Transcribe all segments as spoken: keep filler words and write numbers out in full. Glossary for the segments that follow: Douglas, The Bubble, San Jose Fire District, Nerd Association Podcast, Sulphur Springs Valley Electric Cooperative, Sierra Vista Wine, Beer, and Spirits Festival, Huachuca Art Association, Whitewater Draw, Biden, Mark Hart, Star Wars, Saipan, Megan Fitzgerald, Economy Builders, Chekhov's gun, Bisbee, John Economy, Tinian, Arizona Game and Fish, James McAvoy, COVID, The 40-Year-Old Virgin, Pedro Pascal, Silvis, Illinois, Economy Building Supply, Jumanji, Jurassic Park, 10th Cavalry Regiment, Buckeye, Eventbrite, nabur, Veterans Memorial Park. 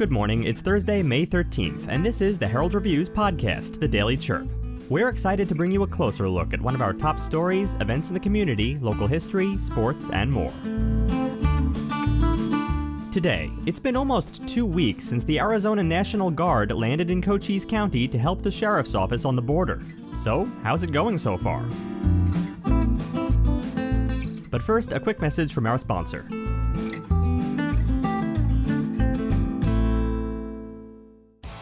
Good morning, it's Thursday, May thirteenth, and this is the Herald Review's podcast, The Daily Chirp. We're excited to bring you a closer look at one of our top stories, events in the community, local history, sports, and more. Today, it's been almost two weeks since the Arizona National Guard landed in Cochise County to help the sheriff's office on the border. So, how's it going so far? But first, a quick message from our sponsor.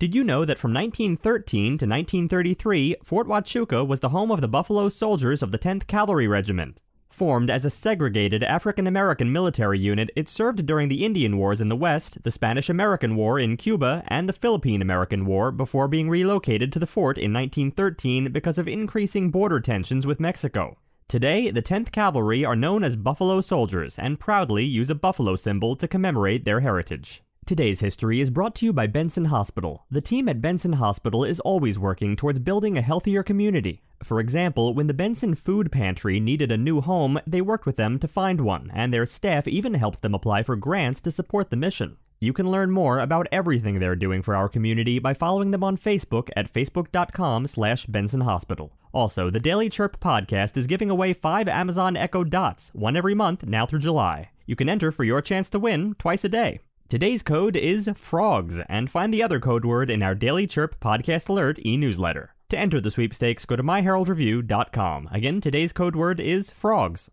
Did you know that from nineteen thirteen to nineteen thirty-three, Fort Huachuca was the home of the Buffalo Soldiers of the tenth Cavalry Regiment? Formed as a segregated African-American military unit, it served during the Indian Wars in the West, the Spanish-American War in Cuba, and the Philippine-American War before being relocated to the fort in nineteen thirteen because of increasing border tensions with Mexico. Today, the tenth Cavalry are known as Buffalo Soldiers and proudly use a buffalo symbol to commemorate their heritage. Today's history is brought to you by Benson Hospital. The team at Benson Hospital is always working towards building a healthier community. For example, when the Benson Food Pantry needed a new home, they worked with them to find one, and their staff even helped them apply for grants to support the mission. You can learn more about everything they're doing for our community by following them on Facebook at facebook dot com slash Benson Hospital. Also, the Daily Chirp podcast is giving away five Amazon Echo Dots, one every month, now through July. You can enter for your chance to win twice a day. Today's code is FROGS, and find the other code word in our Daily Chirp Podcast Alert e-newsletter. To enter the sweepstakes, go to my herald review dot com. Again, today's code word is FROGS.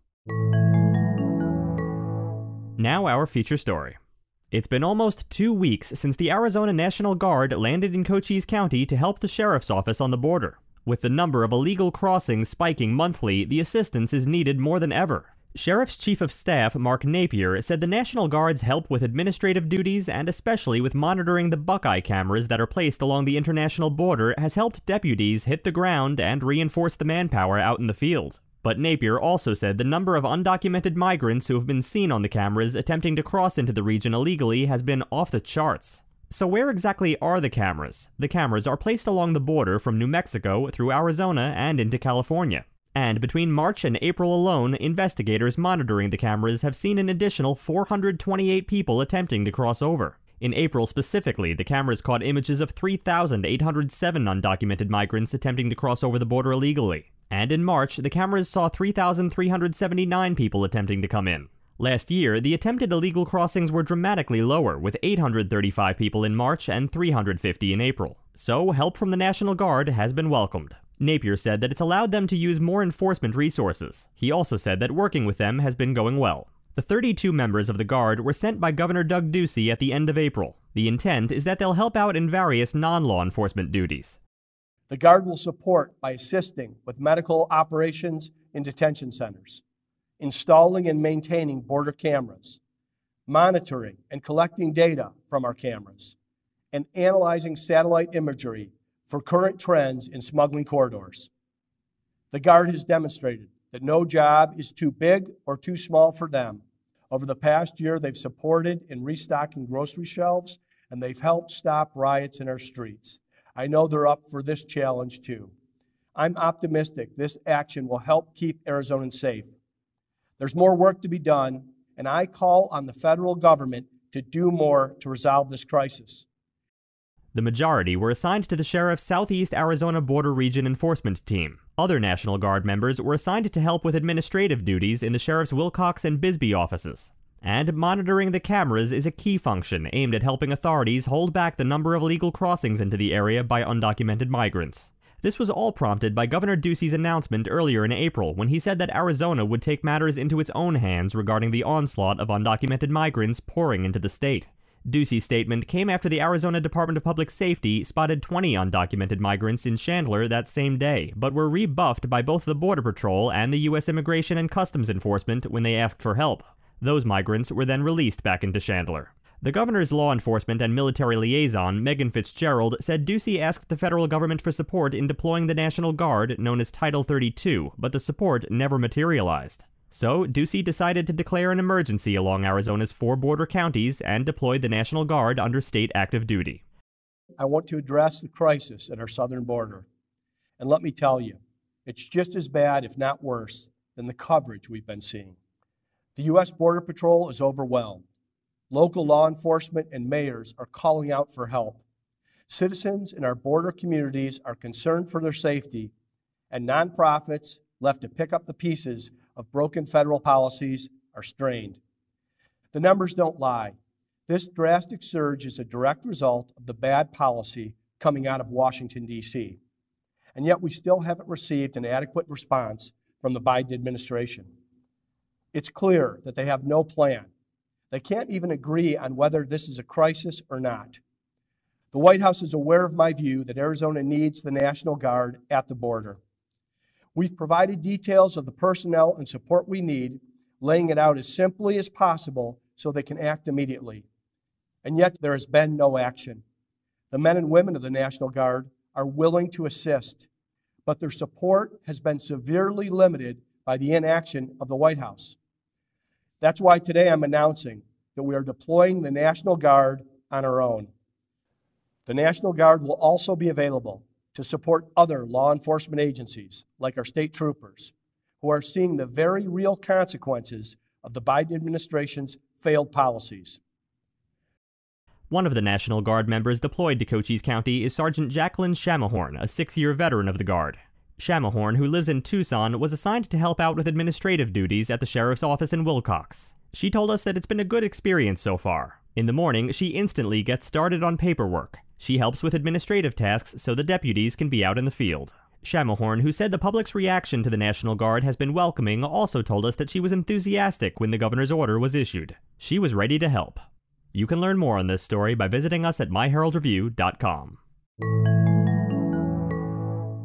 Now our feature story. It's been almost two weeks since the Arizona National Guard landed in Cochise County to help the sheriff's office on the border. With the number of illegal crossings spiking monthly, the assistance is needed more than ever. Sheriff's Chief of Staff Mark Napier said the National Guard's help with administrative duties and especially with monitoring the Buckeye cameras that are placed along the international border has helped deputies hit the ground and reinforce the manpower out in the field. But Napier also said the number of undocumented migrants who have been seen on the cameras attempting to cross into the region illegally has been off the charts. So where exactly are the cameras? The cameras are placed along the border from New Mexico through Arizona and into California. And between March and April alone, investigators monitoring the cameras have seen an additional four hundred twenty-eight people attempting to cross over. In April specifically, the cameras caught images of three thousand eight hundred seven undocumented migrants attempting to cross over the border illegally. And in March, the cameras saw three thousand three hundred seventy-nine people attempting to come in. Last year, the attempted illegal crossings were dramatically lower, with eight hundred thirty-five people in March and three hundred fifty in April. So, help from the National Guard has been welcomed. Napier said that it's allowed them to use more enforcement resources. He also said that working with them has been going well. The thirty-two members of the Guard were sent by Governor Doug Ducey at the end of April. The intent is that they'll help out in various non-law enforcement duties. The Guard will support by assisting with medical operations in detention centers, installing and maintaining border cameras, monitoring and collecting data from our cameras, and analyzing satellite imagery for current trends in smuggling corridors. The Guard has demonstrated that no job is too big or too small for them. Over the past year, they've supported in restocking grocery shelves, and they've helped stop riots in our streets. I know they're up for this challenge too. I'm optimistic this action will help keep Arizonans safe. There's more work to be done, and I call on the federal government to do more to resolve this crisis. The majority were assigned to the Sheriff's Southeast Arizona Border Region Enforcement Team. Other National Guard members were assigned to help with administrative duties in the Sheriff's Wilcox and Bisbee offices. And monitoring the cameras is a key function aimed at helping authorities hold back the number of illegal crossings into the area by undocumented migrants. This was all prompted by Governor Ducey's announcement earlier in April when he said that Arizona would take matters into its own hands regarding the onslaught of undocumented migrants pouring into the state. Ducey's statement came after the Arizona Department of Public Safety spotted twenty undocumented migrants in Chandler that same day, but were rebuffed by both the Border Patrol and the U S Immigration and Customs Enforcement when they asked for help. Those migrants were then released back into Chandler. The governor's law enforcement and military liaison, Megan Fitzgerald, said Ducey asked the federal government for support in deploying the National Guard, known as Title thirty-two, but the support never materialized. So, Ducey decided to declare an emergency along Arizona's four border counties and deployed the National Guard under state active duty. I want to address the crisis at our southern border. And let me tell you, it's just as bad, if not worse, than the coverage we've been seeing. The U S Border Patrol is overwhelmed. Local law enforcement and mayors are calling out for help. Citizens in our border communities are concerned for their safety, and nonprofits left to pick up the pieces of broken federal policies are strained. The numbers don't lie. This drastic surge is a direct result of the bad policy coming out of Washington, D C, and yet we still haven't received an adequate response from the Biden administration. It's clear that they have no plan. They can't even agree on whether this is a crisis or not. The White House is aware of my view that Arizona needs the National Guard at the border. We've provided details of the personnel and support we need, laying it out as simply as possible so they can act immediately. And yet there has been no action. The men and women of the National Guard are willing to assist, but their support has been severely limited by the inaction of the White House. That's why today I'm announcing that we are deploying the National Guard on our own. The National Guard will also be available to support other law enforcement agencies, like our state troopers, who are seeing the very real consequences of the Biden administration's failed policies. One of the National Guard members deployed to Cochise County is Sergeant Jacqueline Shamahorn, a six-year veteran of the Guard. Shamahorn, who lives in Tucson, was assigned to help out with administrative duties at the sheriff's office in Wilcox. She told us that it's been a good experience so far. In the morning, she instantly gets started on paperwork. She helps with administrative tasks so the deputies can be out in the field. Shamahorn, who said the public's reaction to the National Guard has been welcoming, also told us that she was enthusiastic when the governor's order was issued. She was ready to help. You can learn more on this story by visiting us at my herald review dot com.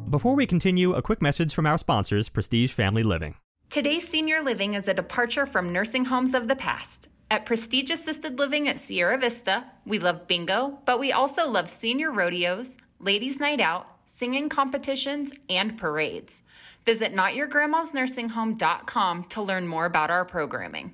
Before we continue, a quick message from our sponsors, Prestige Family Living. Today's senior living is a departure from nursing homes of the past. At Prestige Assisted Living at Sierra Vista, we love bingo, but we also love senior rodeos, ladies' night out, singing competitions, and parades. Visit not your grandmas nursing home dot com to learn more about our programming.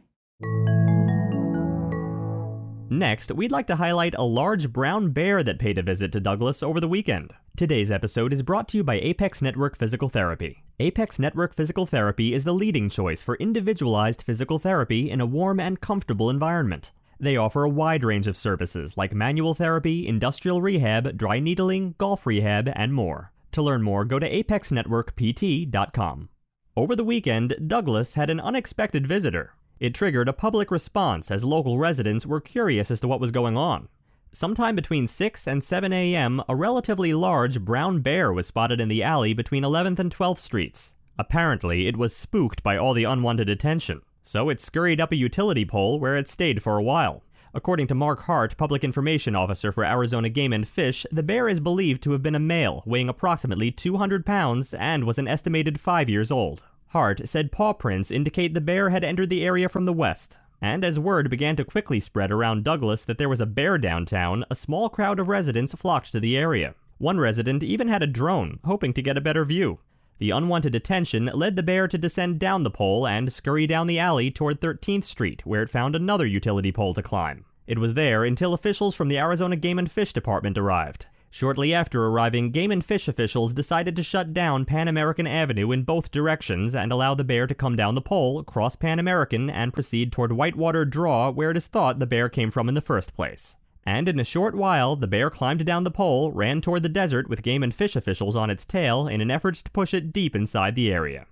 Next, we'd like to highlight a large brown bear that paid a visit to Douglas over the weekend. Today's episode is brought to you by Apex Network Physical Therapy. Apex Network Physical Therapy is the leading choice for individualized physical therapy in a warm and comfortable environment. They offer a wide range of services like manual therapy, industrial rehab, dry needling, golf rehab, and more. To learn more, go to apex network p t dot com. Over the weekend, Douglas had an unexpected visitor. It triggered a public response as local residents were curious as to what was going on. Sometime between six and seven a m, a relatively large brown bear was spotted in the alley between eleventh and twelfth Streets. Apparently, it was spooked by all the unwanted attention, so it scurried up a utility pole where it stayed for a while. According to Mark Hart, public information officer for Arizona Game and Fish, the bear is believed to have been a male, weighing approximately two hundred pounds and was an estimated five years old. Hart said paw prints indicate the bear had entered the area from the west, and as word began to quickly spread around Douglas that there was a bear downtown, a small crowd of residents flocked to the area. One resident even had a drone, hoping to get a better view. The unwanted attention led the bear to descend down the pole and scurry down the alley toward thirteenth Street, where it found another utility pole to climb. It was there until officials from the Arizona Game and Fish Department arrived. Shortly after arriving, Game and Fish officials decided to shut down Pan American Avenue in both directions and allow the bear to come down the pole, cross Pan American, and proceed toward Whitewater Draw, where it is thought the bear came from in the first place. And in a short while, the bear climbed down the pole, ran toward the desert with Game and Fish officials on its tail in an effort to push it deep inside the area.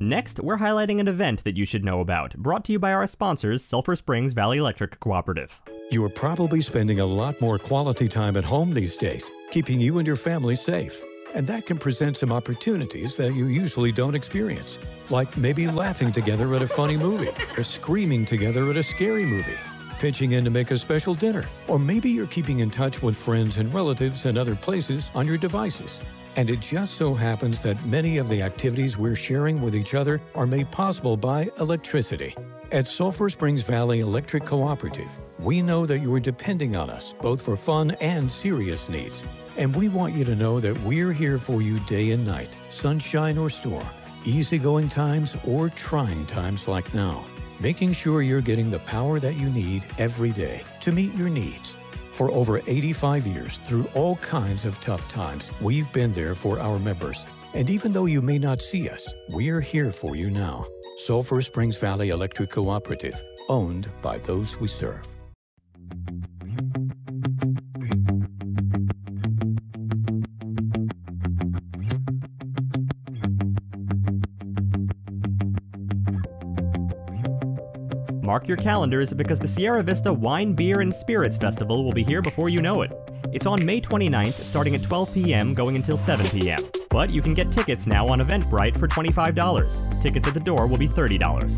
Next, we're highlighting an event that you should know about, brought to you by our sponsors, Sulphur Springs Valley Electric Cooperative. You are probably spending a lot more quality time at home these days, keeping you and your family safe. And that can present some opportunities that you usually don't experience, like maybe laughing together at a funny movie, or screaming together at a scary movie, pitching in to make a special dinner, or maybe you're keeping in touch with friends and relatives and other places on your devices. And it just so happens that many of the activities we're sharing with each other are made possible by electricity. At Sulphur Springs Valley Electric Cooperative, we know that you are depending on us, both for fun and serious needs. And we want you to know that we're here for you day and night, sunshine or storm, easygoing times or trying times like now, making sure you're getting the power that you need every day to meet your needs. For over eighty-five years, through all kinds of tough times, we've been there for our members. And even though you may not see us, we're here for you now. Sulphur Springs Valley Electric Cooperative, owned by those we serve. Mark your calendars, because the Sierra Vista Wine, Beer, and Spirits Festival will be here before you know it. It's on May twenty-ninth, starting at twelve p.m., going until seven p.m. But you can get tickets now on Eventbrite for twenty-five dollars. Tickets at the door will be thirty dollars.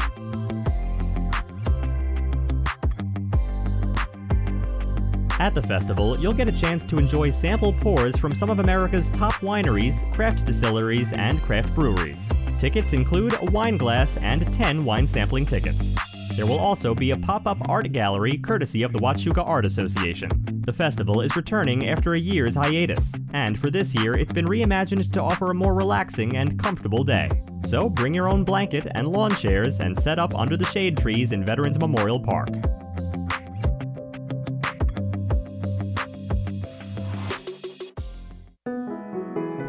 At the festival, you'll get a chance to enjoy sample pours from some of America's top wineries, craft distilleries, and craft breweries. Tickets include a wine glass and ten wine sampling tickets. There will also be a pop-up art gallery courtesy of the Huachuca Art Association. The festival is returning after a year's hiatus, and for this year it's been reimagined to offer a more relaxing and comfortable day. So bring your own blanket and lawn chairs and set up under the shade trees in Veterans Memorial Park.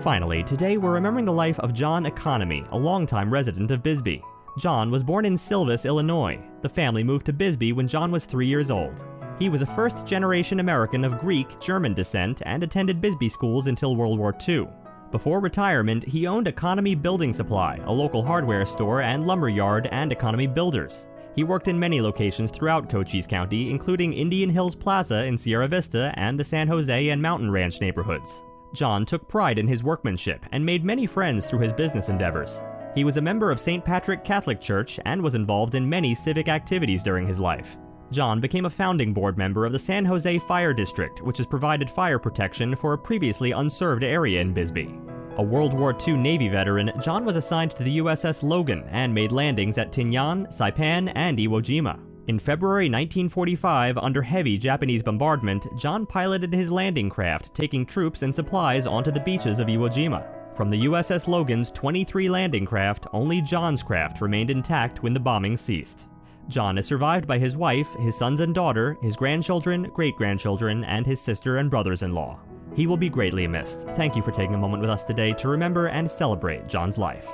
Finally, today we're remembering the life of John Economy, a longtime resident of Bisbee. John was born in Silvis, Illinois. The family moved to Bisbee when John was three years old. He was a first-generation American of Greek-German descent and attended Bisbee schools until World War Two. Before retirement, he owned Economy Building Supply, a local hardware store and lumber yard, and Economy Builders. He worked in many locations throughout Cochise County, including Indian Hills Plaza in Sierra Vista and the San Jose and Mountain Ranch neighborhoods. John took pride in his workmanship and made many friends through his business endeavors. He was a member of Saint Patrick Catholic Church and was involved in many civic activities during his life. John became a founding board member of the San Jose Fire District, which has provided fire protection for a previously unserved area in Bisbee. A World War Two Navy veteran, John was assigned to the U S S Logan and made landings at Tinian, Saipan, and Iwo Jima. In February nineteen forty-five, under heavy Japanese bombardment, John piloted his landing craft, taking troops and supplies onto the beaches of Iwo Jima. From the U S S Logan's twenty-three landing craft, only John's craft remained intact when the bombing ceased. John is survived by his wife, his sons and daughter, his grandchildren, great-grandchildren, and his sister and brothers-in-law. He will be greatly missed. Thank you for taking a moment with us today to remember and celebrate John's life.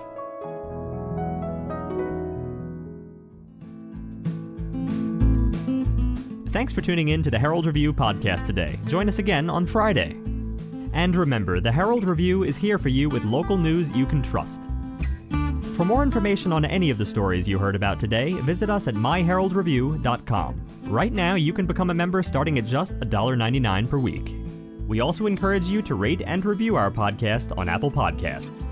Thanks for tuning in to the Herald Review podcast today. Join us again on Friday. And remember, the Herald Review is here for you with local news you can trust. For more information on any of the stories you heard about today, visit us at my herald review dot com. Right now, you can become a member starting at just one dollar ninety-nine per week. We also encourage you to rate and review our podcast on Apple Podcasts.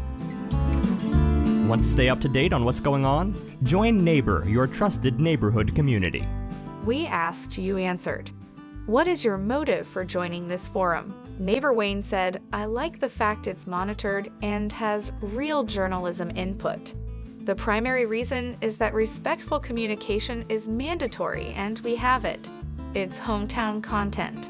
Want to stay up to date on what's going on? Join Neighbor, your trusted neighborhood community. We asked, you answered. What is your motive for joining this forum? Neighbor Wayne said, I like the fact it's monitored and has real journalism input. The primary reason is that respectful communication is mandatory, and we have it. It's hometown content.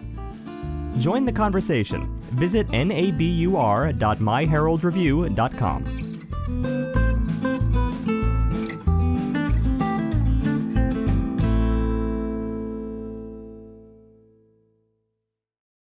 Join the conversation. Visit nabur dot my herald review dot com.